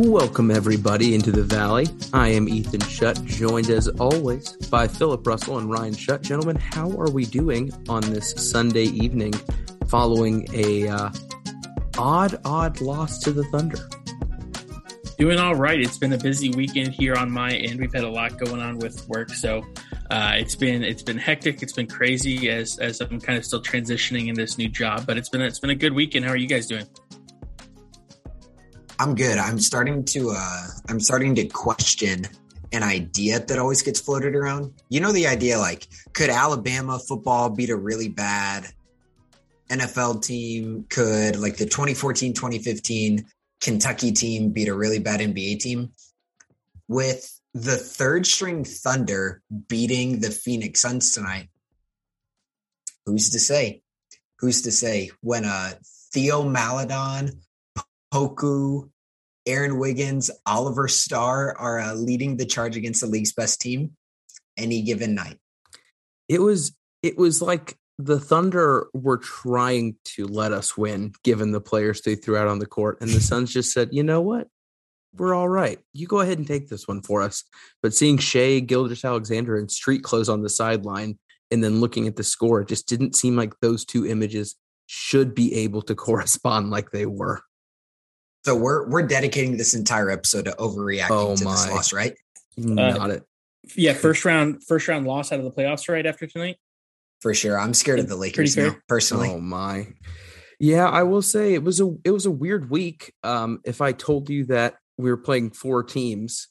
Welcome, everybody, into the Valley. I am Ethan Shutt, joined as always by Philip Russell and Ryan Shutt. Gentlemen, how are we doing on this Sunday evening following a odd loss to the Thunder? Doing all right. It's been a busy weekend here on my end. We've had a lot going on with work, so it's been hectic. It's been crazy as I'm kind of still transitioning in this new job, but it's been a good weekend. How are you guys doing? I'm good. I'm starting to question an idea that always gets floated around. You know, the idea, like, could Alabama football beat a really bad NFL team? Could, like, the 2014-2015 Kentucky team beat a really bad NBA team? With the third string Thunder beating the Phoenix Suns tonight, who's to say? Who's to say when Theo Maladon, Poku, Aaron Wiggins, Oliver Starr are leading the charge against the league's best team any given night? It was like the Thunder were trying to let us win, given the players they threw out on the court, and the Suns just said, you know what? We're all right. You go ahead and take this one for us. But seeing Shea Gilgeous-Alexander in street clothes on the sideline and then looking at the score, it just didn't seem like those two images should be able to correspond like they were. So we're dedicating this entire episode to overreacting to this loss, right? Not it. Yeah, first round loss out of the playoffs right after tonight. For sure. I'm scared of the Lakers now, personally. Oh my. Yeah, I will say it was a weird week. If I told you that we were playing four teams,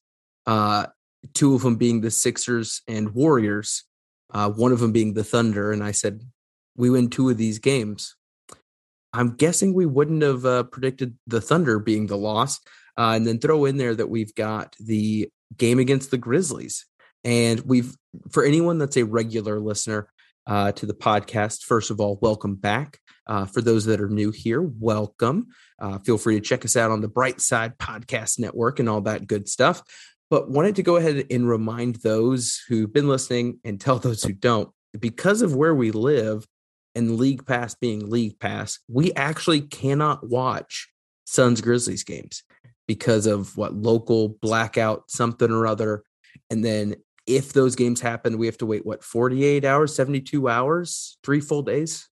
two of them being the Sixers and Warriors, one of them being the Thunder, and I said we win two of these games, I'm guessing we wouldn't have predicted the Thunder being the loss. And then throw in there that we've got the game against the Grizzlies. And for anyone that's a regular listener to the podcast, first of all, welcome back. For those that are new here, welcome. Feel free to check us out on the Bright Side Podcast Network and all that good stuff. But wanted to go ahead and remind those who've been listening and tell those who don't, because of where we live, and League Pass being League Pass, we actually cannot watch Suns-Grizzlies games because of what local blackout, something or other. And then if those games happen, we have to wait, 48 hours, 72 hours, three full days?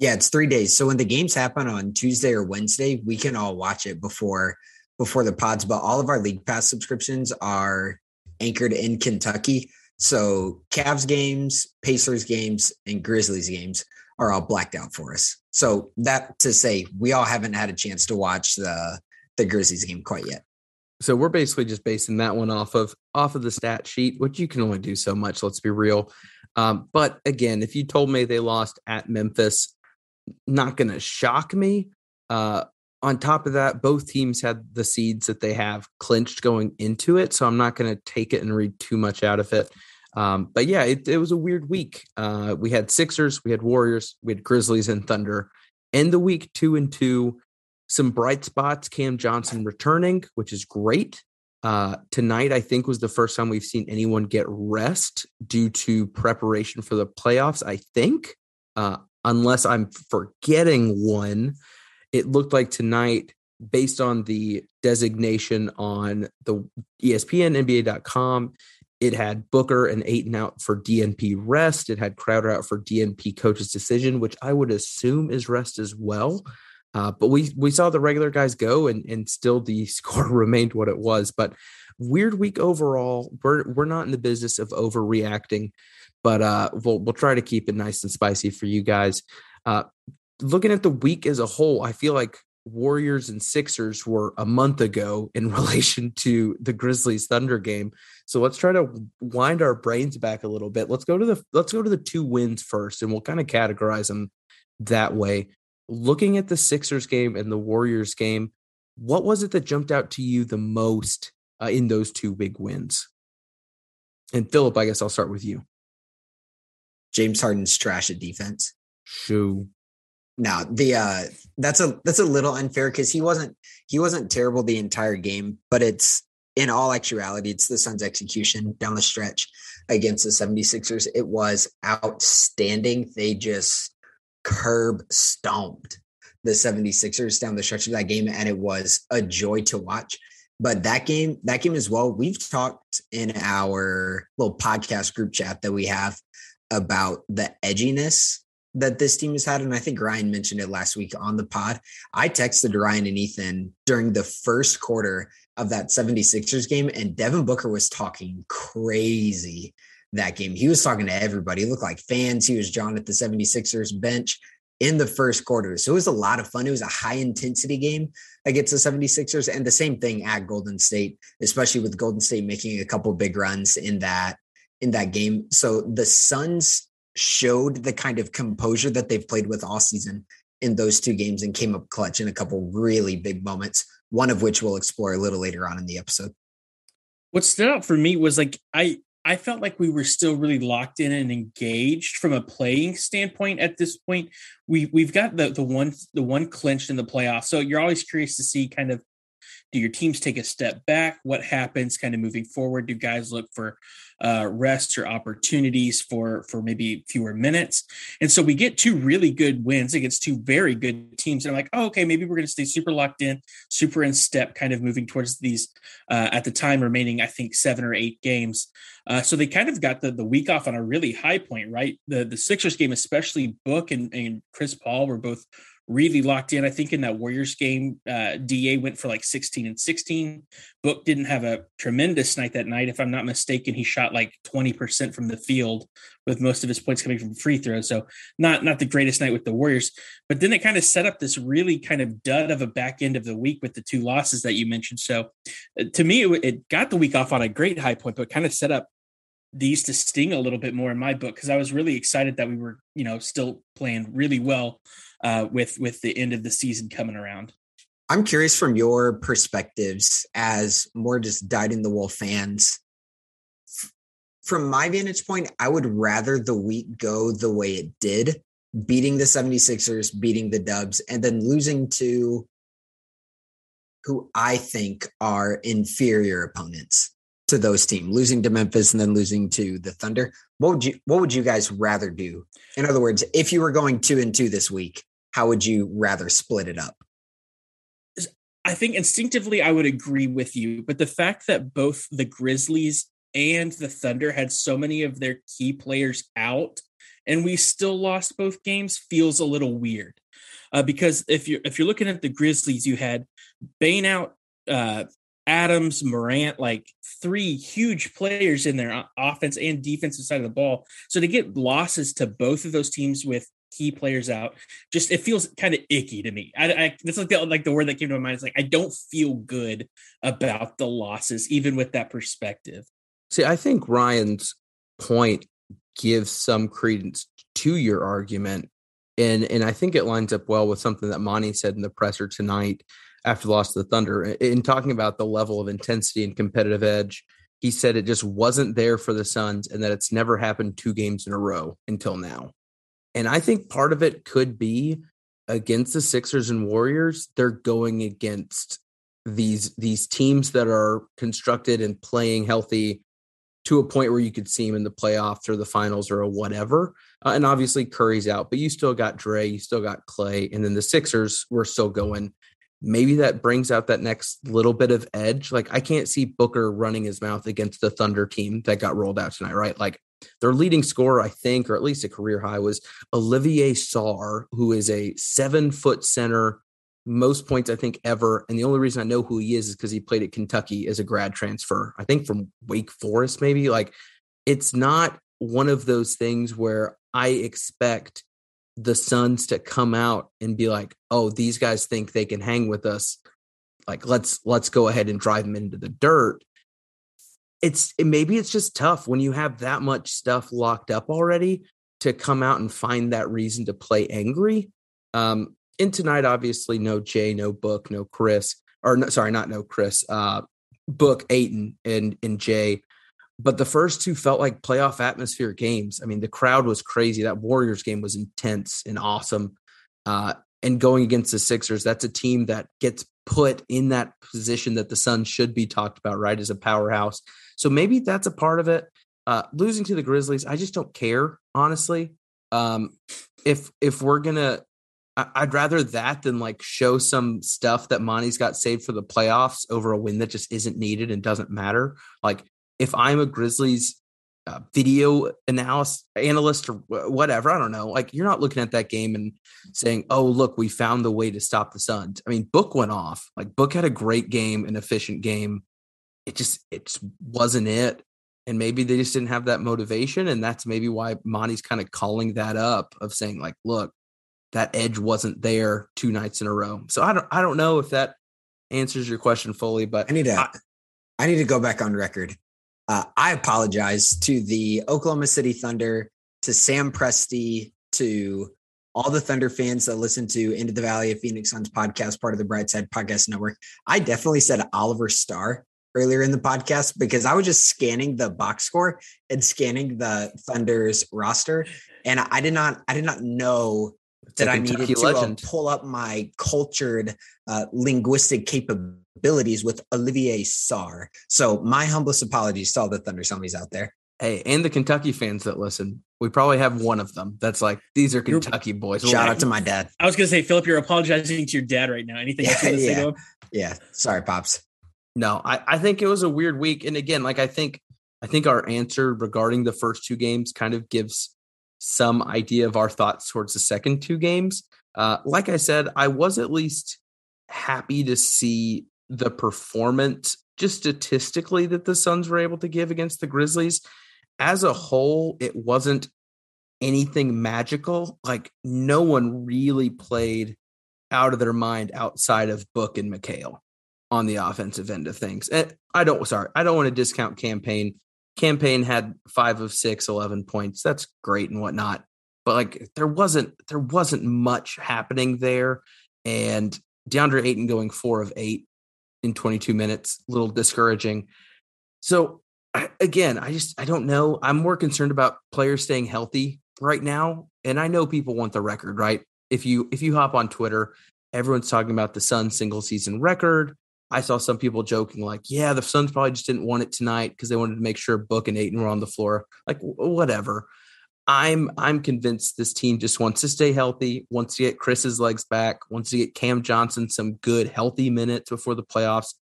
Yeah, it's 3 days. So when the games happen on Tuesday or Wednesday, we can all watch it before the pods. But all of our League Pass subscriptions are anchored in Kentucky. So Cavs games, Pacers games, and Grizzlies games are all blacked out for us. So that to say, we all haven't had a chance to watch the Grizzlies game quite yet. So we're basically just basing that one off of the stat sheet, which you can only do so much. Let's be real. But again, if you told me they lost at Memphis, not going to shock me. On top of that, both teams had the seeds that they have clinched going into it. So I'm not going to take it and read too much out of it. But yeah, it was a weird week. We had Sixers, we had Warriors, we had Grizzlies and Thunder. End the week 2-2, some bright spots. Cam Johnson returning, which is great. Tonight, I think, was the first time we've seen anyone get rest due to preparation for the playoffs, I think. Unless I'm forgetting one. It looked like tonight, based on the designation on the ESPN, NBA.com, it had Booker and Ayton out for DNP rest. It had Crowder out for DNP coach's decision, which I would assume is rest as well. But we saw the regular guys go, and still the score remained what it was. But weird week overall. We're not in the business of overreacting, but we'll try to keep it nice and spicy for you guys. Looking at the week as a whole, I feel like Warriors and Sixers were a month ago in relation to the Grizzlies Thunder game. So let's try to wind our brains back a little bit. Let's go to the two wins first, and we'll kind of categorize them that way. Looking at the Sixers game and the Warriors game, what was it that jumped out to you the most in those two big wins? And Philip, I guess I'll start with you. James Harden's trash at defense. Shoo. No, that's a little unfair because he wasn't terrible the entire game, but it's in all actuality, it's the Suns' execution down the stretch against the 76ers. It was outstanding. They just curb stomped the 76ers down the stretch of that game, and it was a joy to watch. But that game as well, we've talked in our little podcast group chat that we have about the edginess that this team has had. And I think Ryan mentioned it last week on the pod. I texted Ryan and Ethan during the first quarter of that 76ers game, and Devin Booker was talking crazy that game. He was talking to everybody. He looked like fans. He was John at the 76ers bench in the first quarter. So it was a lot of fun. It was a high intensity game against the 76ers, and the same thing at Golden State, especially with Golden State making a couple big runs in that game. So the Suns showed the kind of composure that they've played with all season in those two games and came up clutch in a couple really big moments, one of which we'll explore a little later on in the episode. What stood out for me was like, I felt like we were still really locked in and engaged from a playing standpoint. At this point, we've got the one clinched in the playoffs. So you're always curious to see kind of, do your teams take a step back? What happens kind of moving forward? Do guys look for rests or opportunities for maybe fewer minutes? And so we get two really good wins against two very good teams. And I'm like, oh, okay, maybe we're going to stay super locked in, super in step, kind of moving towards these at the time remaining, I think, 7 or 8 games. So they kind of got the week off on a really high point, right? The Sixers game, especially Book and Chris Paul were both really locked in. I think in that Warriors game, DA went for like 16 and 16. Book didn't have a tremendous night that night. If I'm not mistaken, he shot like 20% from the field, with most of his points coming from free throws. So not the greatest night with the Warriors, but then it kind of set up this really kind of dud of a back end of the week with the two losses that you mentioned. So to me, it got the week off on a great high point, but kind of set up these to sting a little bit more in my book, because I was really excited that we were, still playing really well with the end of the season coming around. I'm curious from your perspectives as more just dyed-in-the-wool fans. From my vantage point, I would rather the week go the way it did, beating the 76ers, beating the Dubs, and then losing to who I think are inferior opponents to those teams, losing to Memphis and then losing to the Thunder. What would you guys rather do? In other words, if you were going 2-2 this week, how would you rather split it up? I think instinctively I would agree with you, but the fact that both the Grizzlies and the Thunder had so many of their key players out and we still lost both games feels a little weird. Because if you're looking at the Grizzlies, you had Bane out, Adams, Morant, like three huge players in their offense and defensive side of the ball. So to get losses to both of those teams with key players out, just it feels kind of icky to me. That's like the word that came to my mind. It's like I don't feel good about the losses, even with that perspective. See, I think Ryan's point gives some credence to your argument, and I think it lines up well with something that Monty said in the presser tonight after the loss to the Thunder, in talking about the level of intensity and competitive edge. He said it just wasn't there for the Suns and that it's never happened 2 games in a row until now. And I think part of it could be against the Sixers and Warriors. They're going against these teams that are constructed and playing healthy to a point where you could see him in the playoffs or the finals or a whatever. And obviously Curry's out, but you still got Dre, you still got Clay. And then the Sixers were still going. Maybe that brings out that next little bit of edge. Like, I can't see Booker running his mouth against the Thunder team that got rolled out tonight, right? Like, their leading scorer, I think, or at least a career high, was Oliver Starr, who is a 7-foot center, most points, I think, ever. And the only reason I know who he is because he played at Kentucky as a grad transfer, I think from Wake Forest, maybe. Like, it's not one of those things where I expect the Suns to come out and be like, oh, these guys think they can hang with us. Like, let's go ahead and drive them into the dirt. Maybe it's just tough when you have that much stuff locked up already to come out and find that reason to play angry. And tonight, obviously, no Jay, no Book, no Chris, or no, sorry, not no Chris, Book, Ayton, and Jay. But the first two felt like playoff atmosphere games. I mean, the crowd was crazy. That Warriors game was intense and awesome. And going against the Sixers, that's a team that gets put in that position that the Suns should be talked about, right, as a powerhouse. So maybe that's a part of it. Losing to the Grizzlies, I just don't care, honestly. If we're going to I'd rather that than like show some stuff that Monty's got saved for the playoffs over a win that just isn't needed and doesn't matter. Like if I'm a Grizzlies video analyst or whatever, I don't know, like you're not looking at that game and saying, oh, look, we found the way to stop the Suns. I mean, Book went off. Like Book had a great game, an efficient game. It just wasn't it. And maybe they just didn't have that motivation. And that's maybe why Monty's kind of calling that up of saying like, look, that edge wasn't there two nights in a row. So I don't know if that answers your question fully, but I need to go back on record. I apologize to the Oklahoma City Thunder, to Sam Presti, to all the Thunder fans that listen to Into the Valley of Phoenix Suns podcast, part of the Bright Side Podcast Network. I definitely said Oliver Starr earlier in the podcast because I was just scanning the box score and scanning the Thunder's roster, and I did not know that I needed to pull up my cultured linguistic capabilities with Olivier Sarr. So my humblest apologies to all the Thunder Summies out there. Hey, and the Kentucky fans that listen, we probably have one of them that's like, these are Kentucky boys. Shout out to my dad. I was going to say, Philip, you're apologizing to your dad right now. Anything else you want to say to him? Yeah. Sorry, Pops. No, I think it was a weird week. And again, like I think our answer regarding the first two games kind of gives some idea of our thoughts towards the second two games. Like I said, I was at least happy to see the performance just statistically that the Suns were able to give against the Grizzlies. As a whole, it wasn't anything magical. Like no one really played out of their mind outside of Book and Mikhail on the offensive end of things. And I don't want to discount Campaign. Campaign had 5 of 6, 11 points. That's great and whatnot. But like there wasn't much happening there. And DeAndre Ayton going 4 of 8 in 22 minutes, a little discouraging. So again, I don't know. I'm more concerned about players staying healthy right now. And I know people want the record, right? If you hop on Twitter, everyone's talking about the Suns single season record. I saw some people joking like, yeah, the Suns probably just didn't want it tonight because they wanted to make sure Book and Ayton were on the floor. Like, whatever. I'm convinced this team just wants to stay healthy, wants to get Chris's legs back, wants to get Cam Johnson some good, healthy minutes before the playoffs.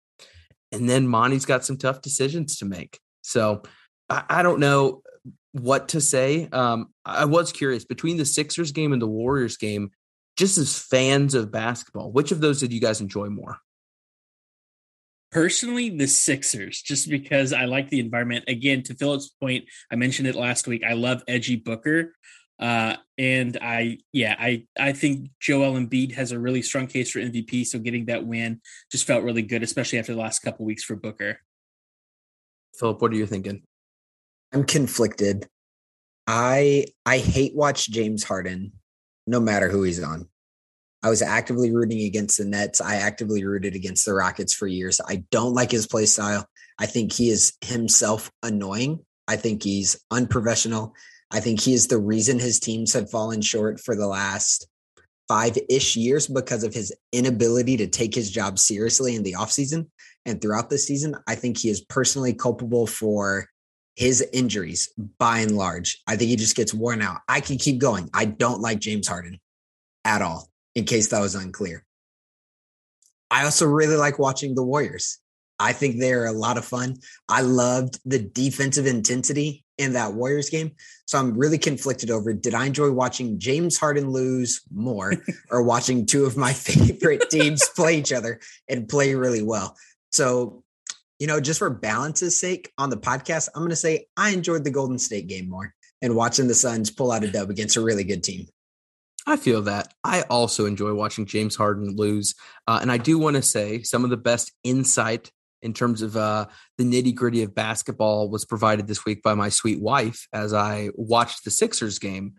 And then Monty's got some tough decisions to make. So I don't know what to say. I was curious, between the Sixers game and the Warriors game, just as fans of basketball, which of those did you guys enjoy more? Personally, the Sixers, just because I like the environment. Again, to Philip's point, I mentioned it last week. I love edgy Booker. And I think Joel Embiid has a really strong case for MVP. So getting that win just felt really good, especially after the last couple of weeks for Booker. Philip, what are you thinking? I'm conflicted. I hate watch James Harden, no matter who he's on. I was actively rooting against the Nets. I actively rooted against the Rockets for years. I don't like his play style. I think he is himself annoying. I think he's unprofessional. I think he is the reason his teams have fallen short for the last 5-ish years because of his inability to take his job seriously in the offseason and throughout the season. I think he is personally culpable for his injuries by and large. I think he just gets worn out. I can keep going. I don't like James Harden at all, in case that was unclear. I also really like watching the Warriors. I think they're a lot of fun. I loved the defensive intensity in that Warriors game. So I'm really conflicted over, did I enjoy watching James Harden lose more or watching two of my favorite teams play each other and play really well? So, you know, just for balance's sake on the podcast, I'm going to say I enjoyed the Golden State game more and watching the Suns pull out a dub against a really good team. I feel that. I also enjoy watching James Harden lose. And I do want to say some of the best insight in terms of the nitty-gritty of basketball was provided this week by my sweet wife as I watched the Sixers game.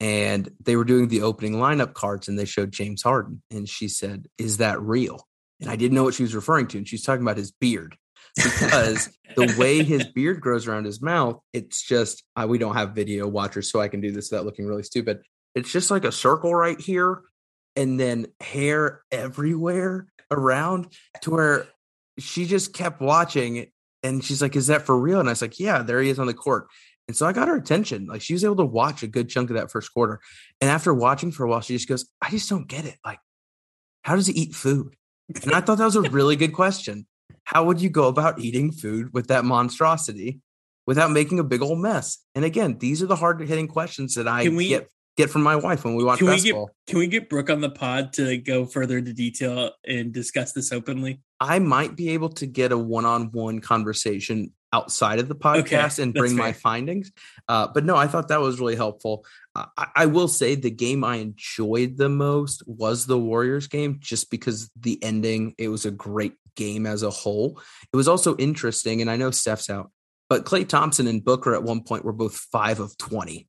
And they were doing the opening lineup cards and they showed James Harden. And she said, "Is that real?" And I didn't know what she was referring to. And she's talking about his beard. Because the way his beard grows around his mouth, it's just, we don't have video watchers, so I can do this without looking really stupid. It's just like a circle right here and then hair everywhere around, to where she just kept watching and she's like, "Is that for real?" And I was like, "Yeah, there he is on the court." And so I got her attention. Like, she was able to watch a good chunk of that first quarter. And after watching for a while, she just goes, I just don't get it. Like, how does he eat food? And I thought that was a really good question. How would you go about eating food with that monstrosity without making a big old mess? And again, these are the hard hitting questions that I get from my wife when we watch basketball. Can we get Brooke on the pod to go further into detail and discuss this openly? I might be able to get a one-on-one conversation outside of the podcast and bring my findings. But no, I thought that was really helpful. I will say the game I enjoyed the most was the Warriors game, just because the ending, it was a great game as a whole. It was also interesting, and I know Steph's out, but Klay Thompson and Booker at one point were both 5 of 20,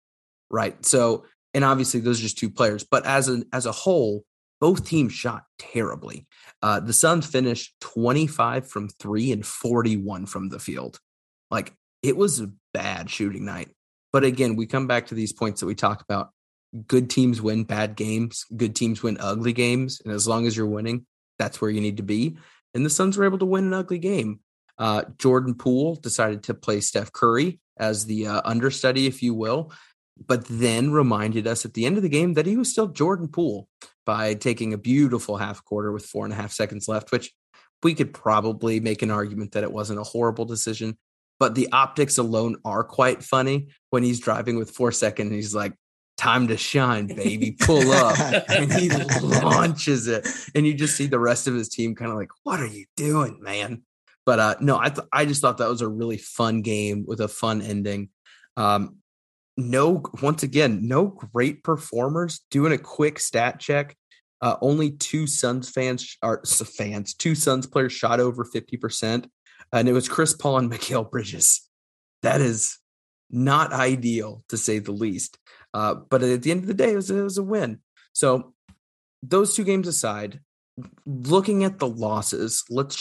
right? So, and obviously those are just two players, but as a whole, both teams shot terribly. The Suns finished 25 from 3 and 41 from the field. Like, it was a bad shooting night. But again, we come back to these points that we talk about. Good teams win bad games. Good teams win ugly games. And as long as you're winning, that's where you need to be. And the Suns were able to win an ugly game. Jordan Poole decided to play Steph Curry as the understudy, if you will, but then reminded us at the end of the game that he was still Jordan Poole by taking a beautiful half quarter with 4.5 seconds left, which we could probably make an argument that it wasn't a horrible decision, but the optics alone are quite funny when he's driving with 4 seconds and he's like, time to shine, baby, pull up. And he launches it. And you just see the rest of his team kind of like, what are you doing, man? But no, I just thought that was a really fun game with a fun ending. No great performers. Doing a quick stat check. Only two Suns players shot over 50%, and it was Chris Paul and Mikhail Bridges. That is not ideal, to say the least. But at the end of the day, it was a win. So those two games aside, looking at the losses, let's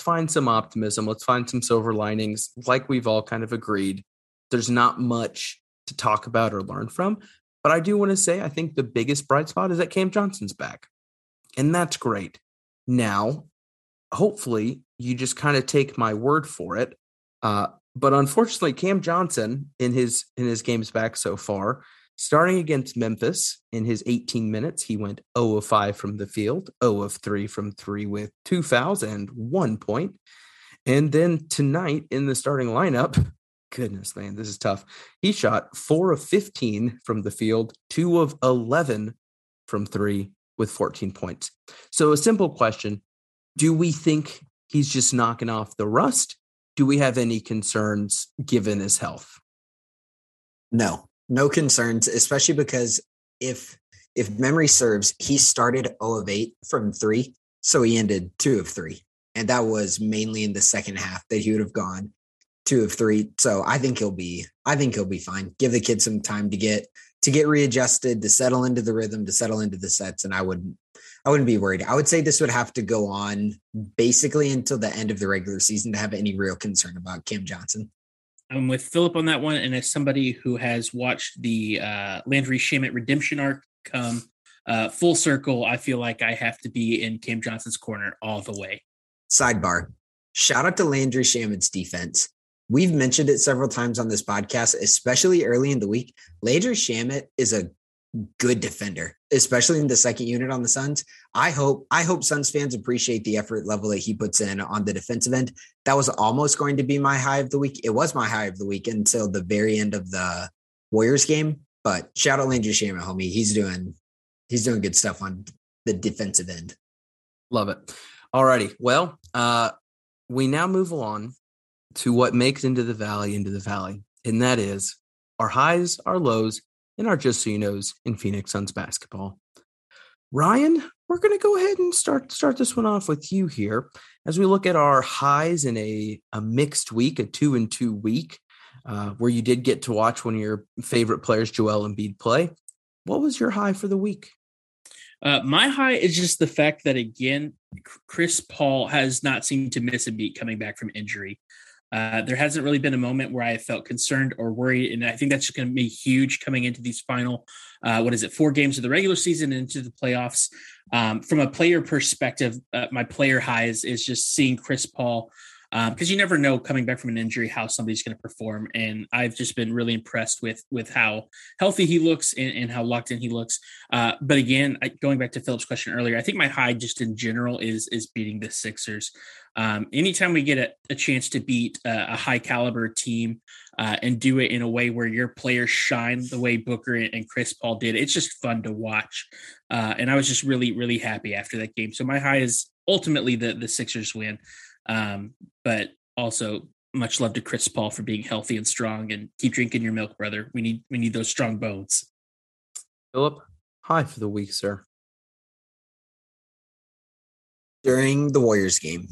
find some optimism. Let's find some silver linings. Like we've all kind of agreed, there's not much to talk about or learn from. But I do want to say, I think the biggest bright spot is that Cam Johnson's back. And that's great. Now, hopefully you just kind of take my word for it. But unfortunately, Cam Johnson in his games back so far, starting against Memphis in his 18 minutes, he went 0 of 5 from the field, 0 of 3 from 3 with 2 fouls and 1 point. And then tonight in the starting lineup, goodness, man, this is tough. He shot 4 of 15 from the field, 2 of 11 from 3 with 14 points. So a simple question, do we think he's just knocking off the rust? Do we have any concerns given his health? No concerns, especially because if memory serves, he started 0 of 8 from 3, so he ended 2 of 3. And that was mainly in the second half that he would have gone 2 of 3. So I think he'll be fine. Give the kid some time to get readjusted, to settle into the rhythm, to settle into the sets. And I wouldn't be worried. I would say this would have to go on basically until the end of the regular season to have any real concern about Cam Johnson. I'm with Philip on that one. And as somebody who has watched the Landry Shamet redemption arc come full circle, I feel like I have to be in Cam Johnson's corner all the way. Sidebar. Shout out to Landry Shamet's defense. We've mentioned it several times on this podcast, especially early in the week. Landry Shamet is a good defender, especially in the second unit on the Suns. I hope Suns fans appreciate the effort level that he puts in on the defensive end. That was almost going to be my high of the week. It was my high of the week until the very end of the Warriors game. But shout out Landry Shamet, homie. He's doing good stuff on the defensive end. Love it. All righty. Well, we now move on to what makes Into the Valley, and that is our highs, our lows, and our just so you knows in Phoenix Suns basketball. Ryan, we're going to go ahead and start this one off with you here as we look at our highs in a mixed week, a 2-2 week, where you did get to watch one of your favorite players, Joel Embiid, play. What was your high for the week? My high is just the fact that, again, Chris Paul has not seemed to miss a beat coming back from injury. There hasn't really been a moment where I felt concerned or worried, and I think that's going to be huge coming into these final, 4 games of the regular season and into the playoffs. From a player perspective, my player high is just seeing Chris Paul because you never know coming back from an injury how somebody's going to perform. And I've just been really impressed with how healthy he looks and how locked in he looks. But again, going back to Philip's question earlier, I think my high just in general is beating the Sixers. Anytime we get a chance to beat a high caliber team and do it in a way where your players shine the way Booker and Chris Paul did, it's just fun to watch. And I was just really, really happy after that game. So my high is ultimately the Sixers win. But also much love to Chris Paul for being healthy and strong, and keep drinking your milk, brother. We need those strong bones. Philip, high for the week, sir. During the Warriors game,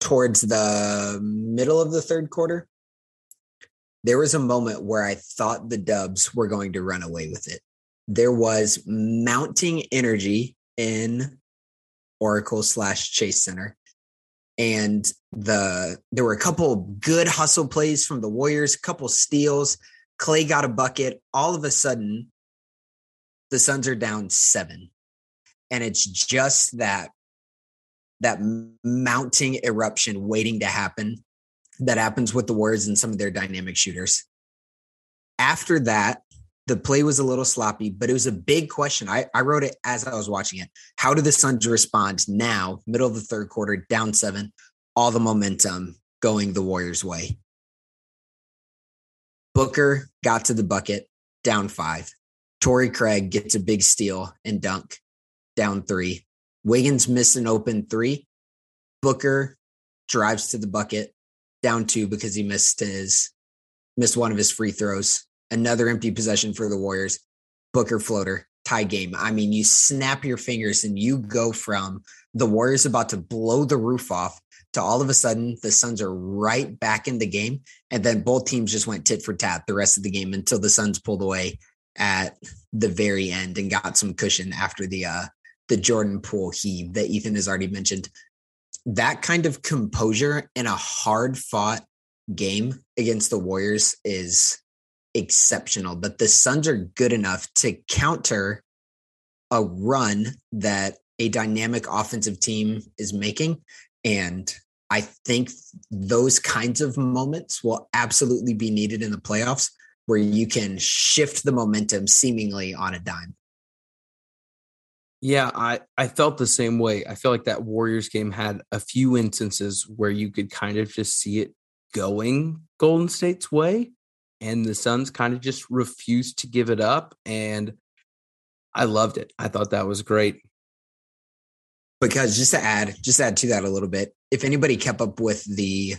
towards the middle of the third quarter, there was a moment where I thought the Dubs were going to run away with it. There was mounting energy in Oracle / Chase Center. And there were a couple good hustle plays from the Warriors, a couple steals. Clay got a bucket. All of a sudden, the Suns are down 7. And it's just that mounting eruption waiting to happen that happens with the Warriors and some of their dynamic shooters. After that, the play was a little sloppy, but it was a big question. I wrote it as I was watching it. How do the Suns respond now, middle of the third quarter, down 7, all the momentum going the Warriors' way? Booker got to the bucket, down 5. Torrey Craig gets a big steal and dunk, down 3. Wiggins missed an open 3. Booker drives to the bucket, down 2 because he missed one of his free throws. Another empty possession for the Warriors. Booker floater, tie game. I mean, you snap your fingers and you go from the Warriors about to blow the roof off to all of a sudden the Suns are right back in the game. And then both teams just went tit for tat the rest of the game until the Suns pulled away at the very end and got some cushion after the Jordan Poole heave that Ethan has already mentioned. That kind of composure in a hard fought game against the Warriors is exceptional, but the Suns are good enough to counter a run that a dynamic offensive team is making. And I think those kinds of moments will absolutely be needed in the playoffs, where you can shift the momentum seemingly on a dime. Yeah, I felt the same way. I feel like that Warriors game had a few instances where you could kind of just see it going Golden State's way. And the Suns kind of just refused to give it up. And I loved it. I thought that was great. Because just to add to that a little bit, if anybody kept up with the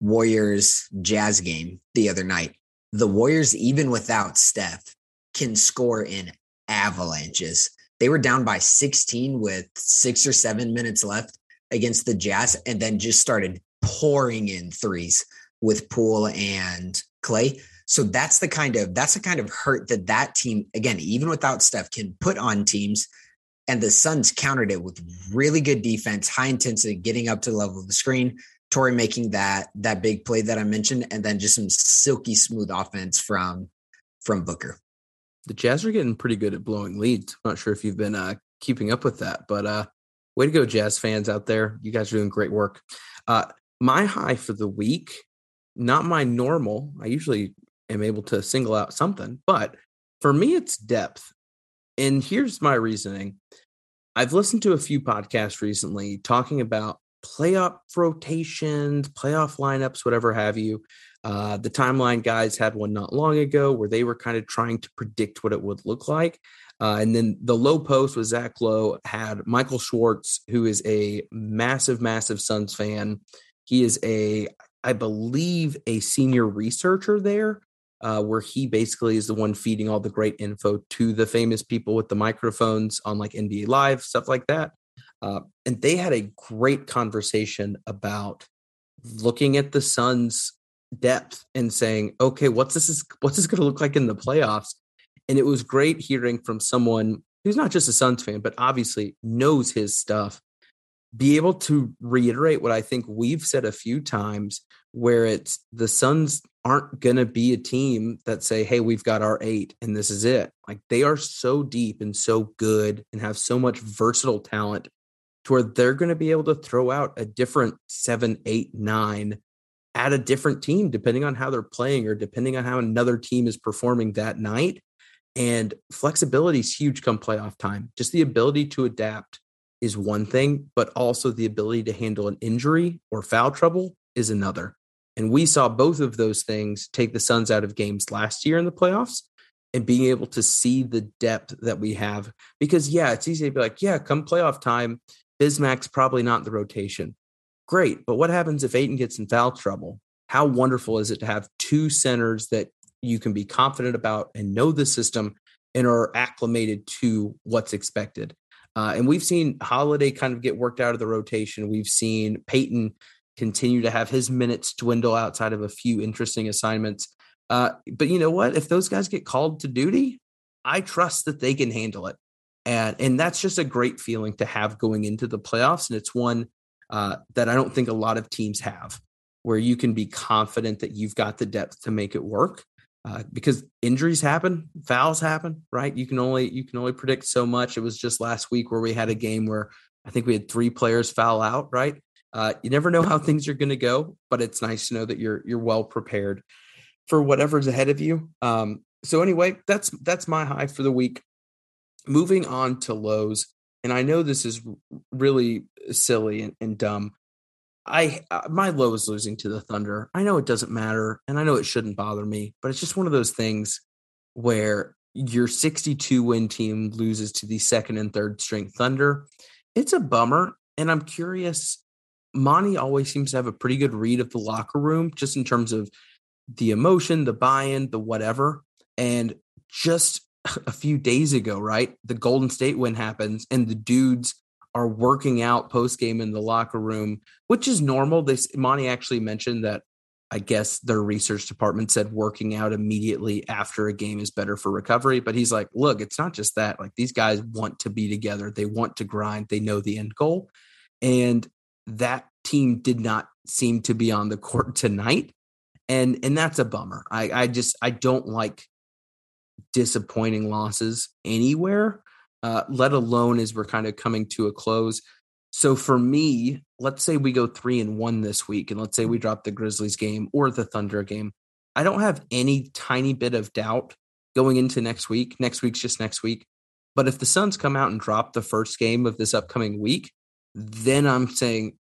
Warriors Jazz game the other night, the Warriors, even without Steph, can score in avalanches. They were down by 16 with 6 or 7 minutes left against the Jazz, and then just started pouring in threes with Poole and Klay. So that's the kind of hurt that team, again, even without Steph, can put on teams. And the Suns countered it with really good defense, high intensity, getting up to the level of the screen, Torrey making that big play that I mentioned, and then just some silky smooth offense from Booker. The Jazz are getting pretty good at blowing leads. I'm not sure if you've been keeping up with that, but way to go, Jazz fans out there. You guys are doing great work. My high for the week, not my normal. I usually am able to single out something, but for me, it's depth. And here's my reasoning. I've listened to a few podcasts recently talking about playoff rotations, playoff lineups, whatever have you. The Timeline guys had one not long ago where they were kind of trying to predict what it would look like. And then the Low Post with Zach Lowe had Michael Schwartz, who is a massive, massive Suns fan. He is I believe a senior researcher there, where he basically is the one feeding all the great info to the famous people with the microphones on like NBA Live, stuff like that. And they had a great conversation about looking at the Suns' depth and saying, okay, what's this going to look like in the playoffs? And it was great hearing from someone who's not just a Suns fan, but obviously knows his stuff, be able to reiterate what I think we've said a few times, where it's the Suns aren't going to be a team that say, hey, we've got our 8 and this is it. Like, they are so deep and so good and have so much versatile talent to where they're going to be able to throw out a different 7, 8, 9 at a different team, depending on how they're playing or depending on how another team is performing that night. And flexibility is huge come playoff time. Just the ability to adapt is one thing, but also the ability to handle an injury or foul trouble is another. And we saw both of those things take the Suns out of games last year in the playoffs, and being able to see the depth that we have. Because, yeah, it's easy to be like, yeah, come playoff time, Bismack's probably not in the rotation. Great, but what happens if Ayton gets in foul trouble? How wonderful is it to have two centers that you can be confident about and know the system and are acclimated to what's expected? And we've seen Holiday kind of get worked out of the rotation. We've seen Peyton continue to have his minutes dwindle outside of a few interesting assignments. But you know what? If those guys get called to duty, I trust that they can handle it. And that's just a great feeling to have going into the playoffs. And it's one that I don't think a lot of teams have, where you can be confident that you've got the depth to make it work. Because injuries happen, fouls happen, right? You can only predict so much. It was just last week where we had a game where I think we had 3 players foul out, right? You never know how things are going to go, but it's nice to know that you're well prepared for whatever's ahead of you. So anyway, that's my high for the week. Moving on to lows, and I know this is really silly and dumb. My low is losing to the Thunder. I know it doesn't matter, and I know it shouldn't bother me, but it's just one of those things where your 62-win team loses to the second and third string Thunder. It's a bummer, and I'm curious. Monty always seems to have a pretty good read of the locker room, just in terms of the emotion, the buy-in, the whatever. And just a few days ago, right, the Golden State win happens, and the dudes are working out post-game in the locker room, which is normal. Monty actually mentioned that, I guess, their research department said working out immediately after a game is better for recovery. But he's like, look, it's not just that. Like, these guys want to be together. They want to grind. They know the end goal. And that team did not seem to be on the court tonight. And that's a bummer. I don't like disappointing losses anywhere. Let alone as we're kind of coming to a close. So for me, let's say we go 3-1 this week, and let's say we drop the Grizzlies game or the Thunder game. I don't have any tiny bit of doubt going into next week. Next week's just next week. But if the Suns come out and drop the first game of this upcoming week, then I'm saying,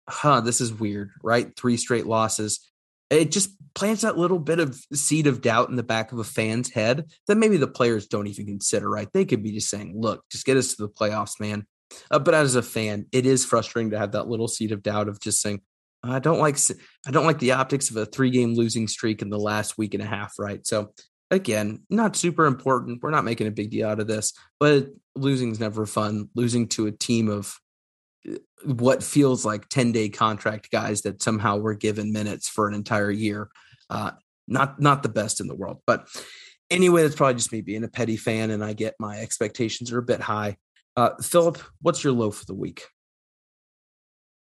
this is weird, right? 3 straight losses. It just plants that little bit of seed of doubt in the back of a fan's head that maybe the players don't even consider, right? They could be just saying, look, just get us to the playoffs, man. But as a fan, it is frustrating to have that little seed of doubt of just saying, I don't like the optics of a 3-game losing streak in the last week and a half, right? So again, not super important. We're not making a big deal out of this, but losing is never fun. Losing to a team of what feels like 10-day contract guys that somehow were given minutes for an entire year. Not the best in the world, but anyway, that's probably just me being a petty fan. And I get my expectations are a bit high. Philip, what's your low for the week?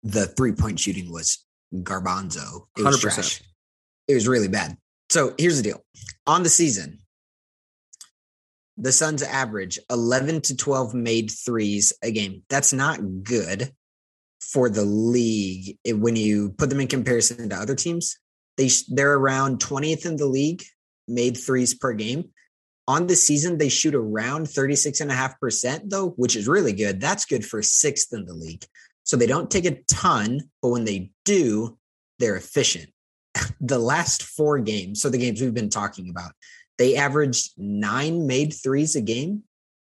The 3-point shooting was garbanzo. It was 100%. Trash. It was really bad. So here's the deal on the season. The Suns average 11 to 12 made threes a game. That's not good for the league. When you put them in comparison to other teams, they're around 20th in the league, made threes per game. On the season, they shoot around 36.5%, though, which is really good. That's good for 6th in the league. So they don't take a ton, but when they do, they're efficient. The last 4 games, so the games we've been talking about, they averaged 9 made threes a game,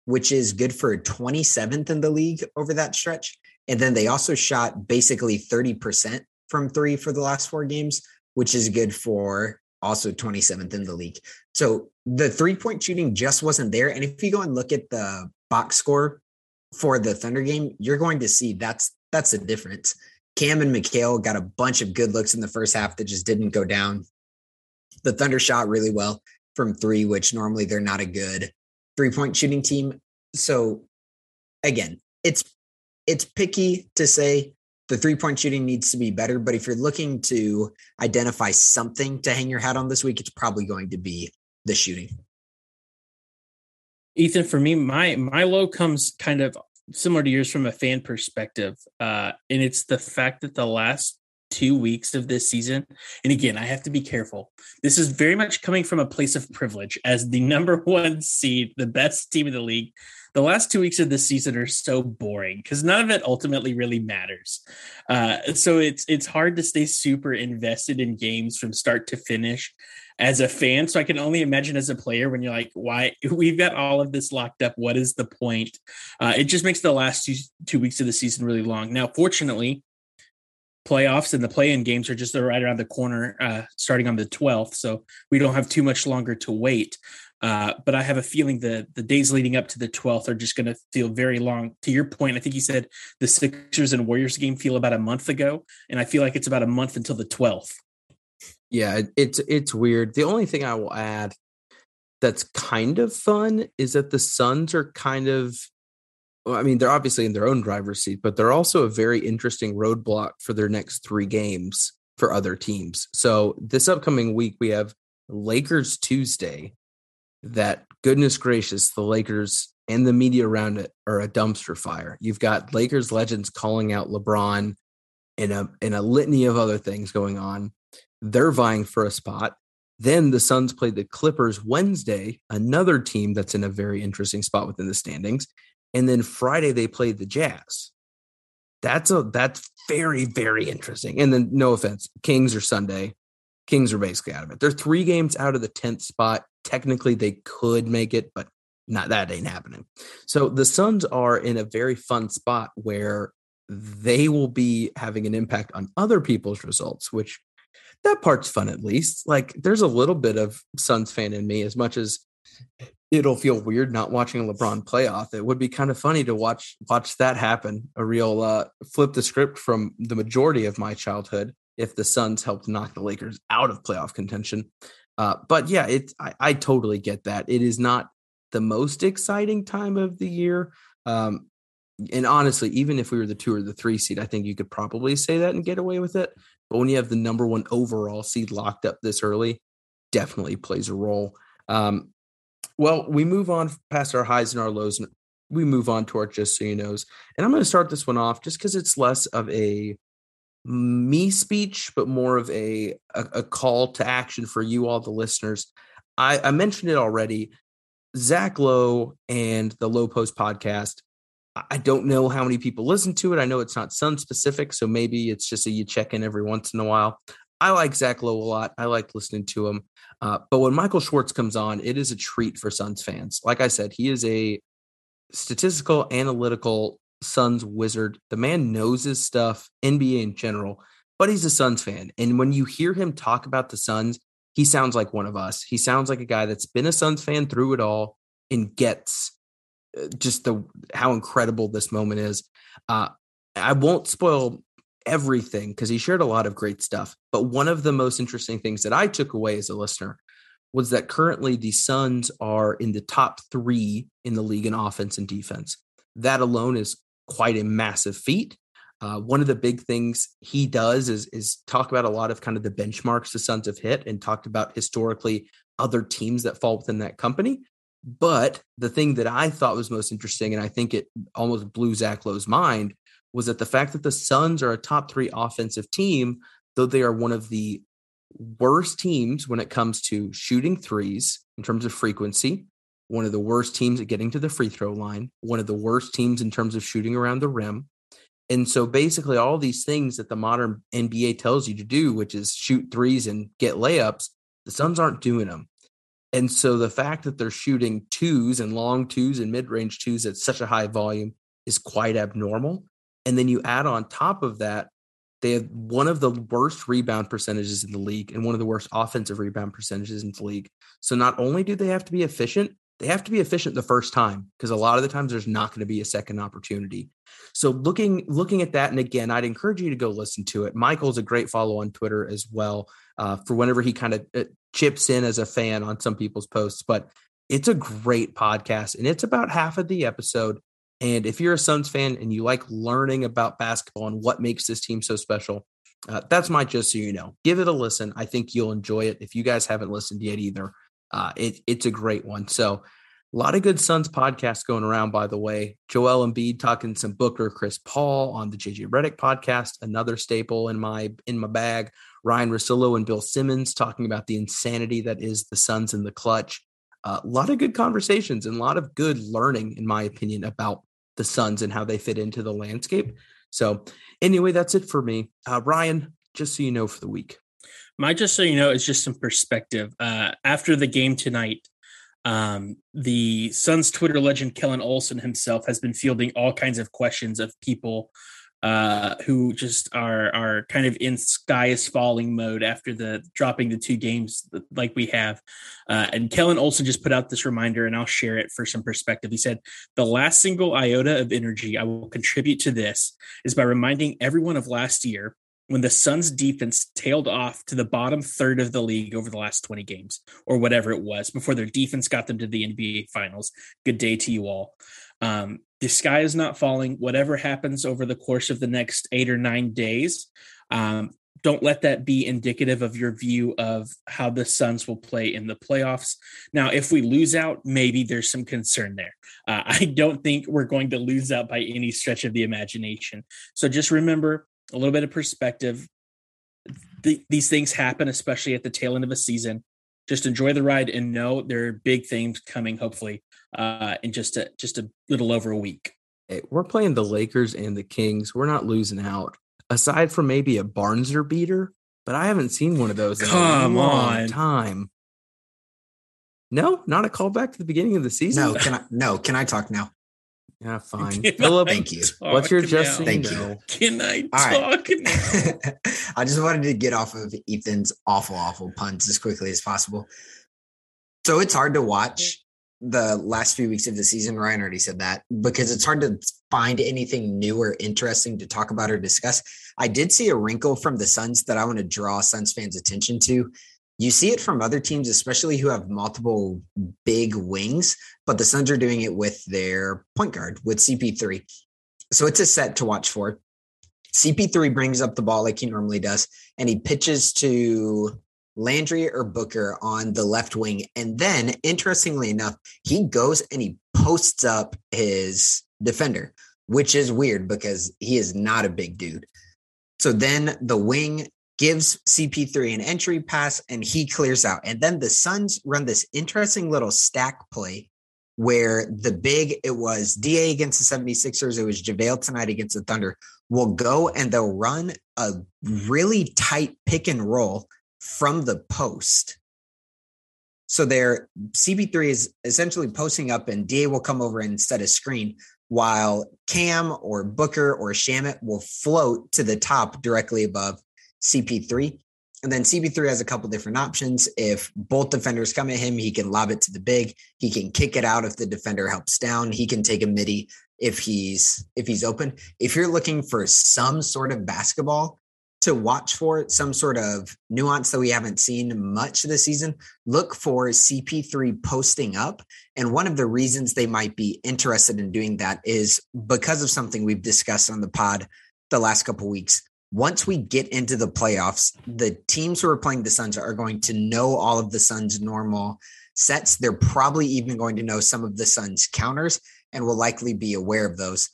which is good for 27th in the league over that stretch. And then they also shot basically 30% from 3 for the last 4 games, which is good for also 27th in the league. So the 3-point shooting just wasn't there. And if you go and look at the box score for the Thunder game, you're going to see that's the difference. Cam and Mikhail got a bunch of good looks in the first half that just didn't go down. The Thunder shot really well from 3, which normally they're not a good 3-point shooting team. So again, it's picky to say the 3-point shooting needs to be better, but if you're looking to identify something to hang your hat on this week, it's probably going to be the shooting. Ethan, for me, my low comes kind of similar to yours from a fan perspective. And it's the fact that the last 2 weeks of this season, and again, I have to be careful. This is very much coming from a place of privilege as the number one seed, the best team in the league. The last 2 weeks of this season are so boring because none of it ultimately really matters. So it's hard to stay super invested in games from start to finish as a fan. So I can only imagine as a player when you're like, why we've got all of this locked up. What is the point? It just makes the last two weeks of the season really long. Now, fortunately, playoffs and the play-in games are just right around the corner, starting on the 12th. So we don't have too much longer to wait. But I have a feeling the days leading up to the 12th are just going to feel very long. To your point, I think you said the Sixers and Warriors game feel about a month ago, and I feel like it's about a month until the 12th. Yeah, it's weird. The only thing I will add that's kind of fun is that the Suns are kind of, I mean, they're obviously in their own driver's seat, but they're also a very interesting roadblock for their next three games for other teams. So this upcoming week, we have Lakers Tuesday. That, goodness gracious, the Lakers and the media around it are a dumpster fire. You've got Lakers legends calling out LeBron and a litany of other things going on. They're vying for a spot. Then the Suns played the Clippers Wednesday, another team that's in a very interesting spot within the standings. And then Friday they played the Jazz. That's very, very interesting. And then, no offense, Kings are Sunday. Kings are basically out of it. They're 3 games out of the 10th spot. Technically, they could make it, but not that ain't happening. So the Suns are in a very fun spot where they will be having an impact on other people's results, which that part's fun, at least. Like, there's a little bit of Suns fan in me. As much as it'll feel weird not watching a LeBron playoff, it would be kind of funny to watch that happen. A real flip the script from the majority of my childhood if the Suns helped knock the Lakers out of playoff contention. But yeah, I totally get that. It is not the most exciting time of the year. And honestly, even if we were the 2 or the 3 seed, I think you could probably say that and get away with it. But when you have the number 1 overall seed locked up this early, definitely plays a role. Well, we move on past our highs and our lows, and we move on to our just so you knows. And I'm going to start this one off just because it's less of a me speech, but more of a call to action for you all, the listeners. I mentioned it already. Zach Lowe and the Low Post podcast. I don't know how many people listen to it. I know it's not Sun specific, so maybe it's just you check in every once in a while. I like Zach Lowe a lot. I like listening to him. But when Michael Schwartz comes on, it is a treat for Suns fans. Like I said, he is a statistical, analytical Suns wizard. The man knows his stuff, NBA in general, but he's a Suns fan. And when you hear him talk about the Suns, he sounds like one of us. He sounds like a guy that's been a Suns fan through it all and gets just how incredible this moment is. I won't spoil everything because he shared a lot of great stuff. But one of the most interesting things that I took away as a listener was that currently the Suns are in the top 3 in the league in offense and defense. That alone is quite a massive feat. One of the big things he does is talk about a lot of kind of the benchmarks the Suns have hit and talked about historically other teams that fall within that company. But the thing that I thought was most interesting, and I think it almost blew Zach Lowe's mind, was that the fact that the Suns are a top 3 offensive team, though they are one of the worst teams when it comes to shooting threes in terms of frequency, one of the worst teams at getting to the free throw line, one of the worst teams in terms of shooting around the rim. And so basically all these things that the modern NBA tells you to do, which is shoot threes and get layups, the Suns aren't doing them. And so the fact that they're shooting 2s and long 2s and mid-range 2s at such a high volume is quite abnormal. And then you add on top of that, they have one of the worst rebound percentages in the league and one of the worst offensive rebound percentages in the league. So not only do they have to be efficient, they have to be efficient the first time, because a lot of the times there's not going to be a second opportunity. So looking at that, and again, I'd encourage you to go listen to it. Michael's a great follow on Twitter as well, for whenever he kind of chips in as a fan on some people's posts. But it's a great podcast, and it's about half of the episode. And if you're a Suns fan and you like learning about basketball and what makes this team so special, that's my just so you know. Give it a listen. I think you'll enjoy it if you guys haven't listened yet either. It's a great one. So A lot of good Suns podcasts going around, by the way. Joel Embiid talking some Booker, Chris Paul on the JJ Redick podcast, another staple in my bag. Ryan Russillo and Bill Simmons talking about the insanity that is the Suns in the clutch. A lot of good conversations and a lot of good learning, in my opinion, about the Suns and how they fit into the landscape. So anyway, that's it for me. Ryan, just so you know for the week. My just so you know is just some perspective. After the game tonight, the Suns Twitter legend Kellen Olsen himself has been fielding all kinds of questions of people who just are kind of in sky is falling mode after the dropping the two games like we have. And Kellen Olsen just put out this reminder, and I'll share it for some perspective. He said, "The last single iota of energy I will contribute to this is by reminding everyone of last year, when the Suns defense tailed off to the bottom third of the league over the last 20 games or whatever it was before their defense got them to the NBA finals. Good day to you all. The sky is not falling. Whatever happens over the course of the next 8 or 9 days, don't let that be indicative of your view of how the Suns will play in the playoffs. Now, if we lose out, maybe there's some concern there. I don't think we're going to lose out by any stretch of the imagination. So just remember, a little bit of perspective. These things happen, especially at the tail end of a season. Just enjoy the ride and know there are big things coming, hopefully, in just a little over a week." Hey, we're playing the Lakers and the Kings. We're not losing out, aside from maybe a Barnser beater, but I haven't seen one of those in a long time. No, not a callback to the beginning of the season. Can I talk now? Yeah, fine. Philip, thank you. What's your just now? Thank you. Can I talk now? I just wanted to get off of Ethan's awful puns as quickly as possible. So it's hard to watch the last few weeks of the season. Ryan already said that, because it's hard to find anything new or interesting to talk about or discuss. I did see a wrinkle from the Suns that I want to draw Suns fans' attention to. You see it from other teams, especially who have multiple big wings, but the Suns are doing it with their point guard, with CP3. So it's a set to watch for. CP3 brings up the ball like he normally does, and he pitches to Landry or Booker on the left wing. And then, interestingly enough, he goes and he posts up his defender, which is weird because he is not a big dude. So then the wing gives CP3 an entry pass, and he clears out. And then the Suns run this interesting little stack play where the big, it was DA against the 76ers, it was JaVale tonight against the Thunder, will go and they'll run a really tight pick and roll from the post. So their CP3 is essentially posting up, and DA will come over and set a screen, while Cam or Booker or Shamet will float to the top directly above CP3. And then CP3 has a couple different options. If both defenders come at him, he can lob it to the big. He can kick it out if the defender helps down. He can take a midi if he's open. If you're looking for some sort of basketball to watch for, some sort of nuance that we haven't seen much this season, look for CP3 posting up. And one of the reasons they might be interested in doing that is because of something we've discussed on the pod the last couple weeks. Once we get into the playoffs, the teams who are playing the Suns are going to know all of the Suns' normal sets. They're probably even going to know some of the Suns' counters and will likely be aware of those.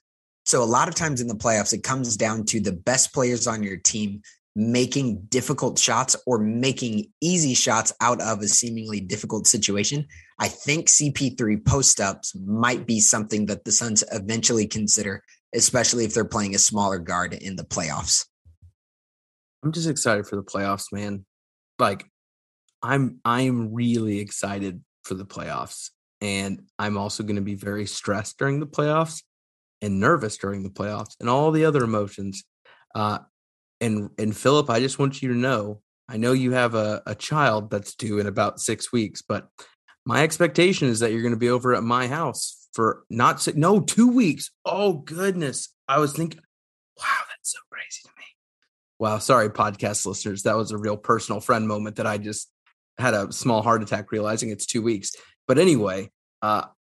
So a lot of times in the playoffs, it comes down to the best players on your team making difficult shots or making easy shots out of a seemingly difficult situation. I think CP3 post-ups might be something that the Suns eventually consider, especially if they're playing a smaller guard in the playoffs. I'm just excited for the playoffs, man. Like, I'm really excited for the playoffs, and I'm also going to be very stressed during the playoffs and nervous during the playoffs and all the other emotions. And Philip, I just want you to know, I know you have a child that's due in about 6 weeks, but my expectation is that you're going to be over at my house for 2 weeks. Oh goodness. I was thinking, wow, that's so crazy to me. Wow, sorry, podcast listeners. That was a real personal friend moment that I just had a small heart attack realizing it's 2 weeks. But anyway,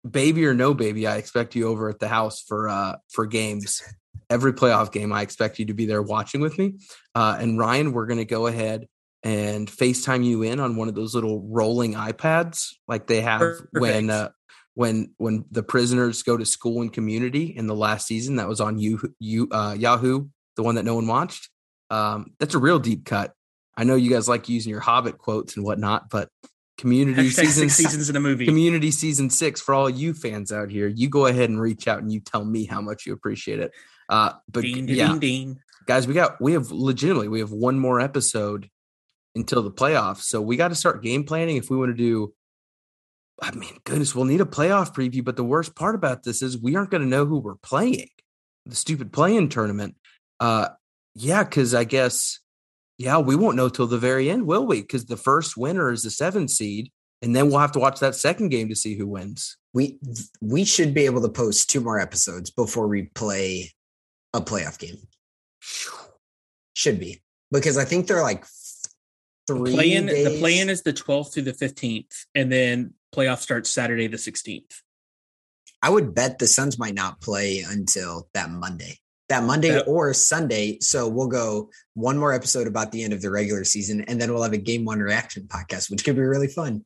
baby or no baby, I expect you over at the house for games. Every playoff game, I expect you to be there watching with me. And Ryan, we're going to go ahead and FaceTime you in on one of those little rolling iPads like they have Perfect. when when the prisoners go to school and community in the last season that was on Yahoo, the one that no one watched. That's a real deep cut. I know you guys like using your Hobbit quotes and whatnot, but Community season 6 seasons in a movie. Community season 6 for all you fans out here. You go ahead and reach out and you tell me how much you appreciate it. But ding. Guys, we have one more episode until the playoffs, so we got to start game planning if we want to do. I mean, goodness, we'll need a playoff preview. But the worst part about this is we aren't going to know who we're playing. The stupid play-in tournament. Because I guess. Yeah, we won't know till the very end, will we? Because the first winner is the 7th seed, and then we'll have to watch that second game to see who wins. We should be able to post 2 more episodes before we play a playoff game. Should be. Because I think they're like 3 days. The play-in is the 12th through the 15th, and then playoff starts Saturday the 16th. I would bet the Suns might not play until that Monday. Or Sunday. So we'll go one more episode about the end of the regular season, and then we'll have a game one reaction podcast, which could be really fun.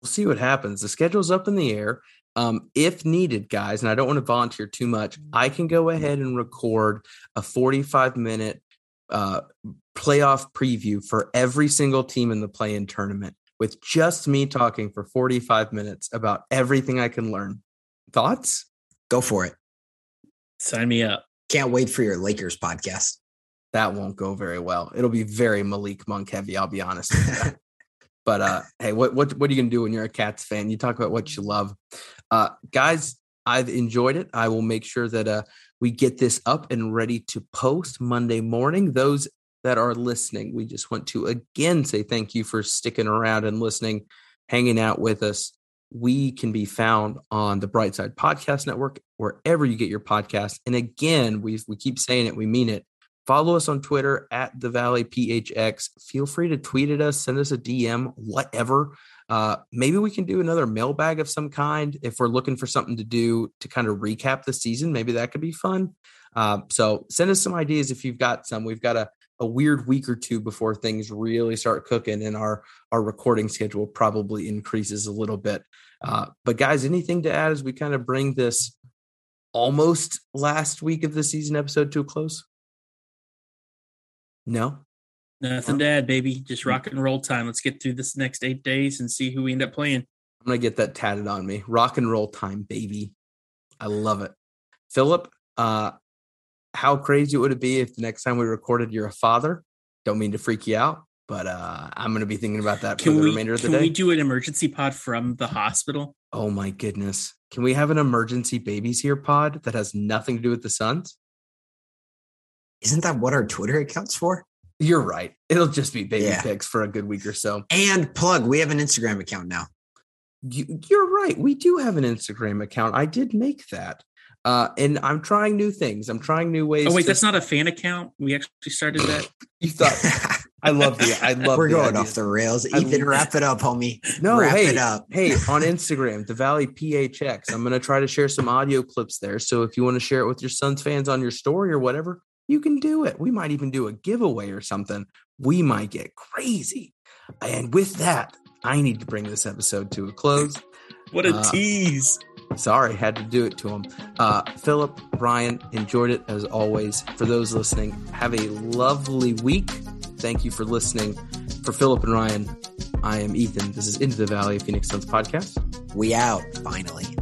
We'll see what happens. The schedule's up in the air. If needed, guys, and I don't want to volunteer too much, I can go ahead and record a 45-minute playoff preview for every single team in the play-in tournament with just me talking for 45 minutes about everything I can learn. Thoughts? Go for it. Sign me up. Can't wait for your Lakers podcast. That won't go very well. It'll be very Malik Monk heavy, I'll be honest with you. But hey, what are you going to do when you're a Cats fan? You talk about what you love. Guys, I've enjoyed it. I will make sure that we get this up and ready to post Monday morning. Those that are listening, we just want to again say thank you for sticking around and listening, hanging out with us. We can be found on the Bright Side Podcast Network, wherever you get your podcast. And again, we keep saying it, we mean it. Follow us on Twitter at the Valley PHX. Feel free to tweet at us, send us a DM, whatever. Maybe we can do another mailbag of some kind if we're looking for something to do to kind of recap the season. Maybe that could be fun. So send us some ideas if you've got some. We've got a weird week or two before things really start cooking, and our recording schedule probably increases a little bit. But guys, anything to add as we kind of bring this almost last week of the season episode to a close? No? Nothing to add, baby. Just rock and roll time. Let's get through this next 8 days and see who we end up playing. I'm going to get that tatted on me. Rock and roll time, baby. I love it. Philip, how crazy would it be if the next time we recorded you're a father? Don't mean to freak you out, but I'm going to be thinking about that for the remainder of the day. Can we do an emergency pod from the hospital? Oh, my goodness. Can we have an emergency babies here pod that has nothing to do with the Suns? Isn't that what our Twitter account's for? You're right. It'll just be baby pics for a good week or so. And plug, we have an Instagram account now. You're right. We do have an Instagram account. I did make that. And I'm trying new things. I'm trying new ways. Oh, wait, that's not a fan account. We actually started that. You thought I love we're going off the rails. Ethan, wrap it up, homie. No, hey, on Instagram, the Valley PHX. I'm going to try to share some audio clips there. So if you want to share it with your Suns fans on your story or whatever, you can do it. We might even do a giveaway or something. We might get crazy. And with that, I need to bring this episode to a close. What a tease. Sorry, had to do it to him. Philip, Brian, enjoyed it as always. For those listening, have a lovely week. Thank you for listening. For Philip and Ryan, I am Ethan. This is Into the Valley of Phoenix Suns podcast. We out, finally.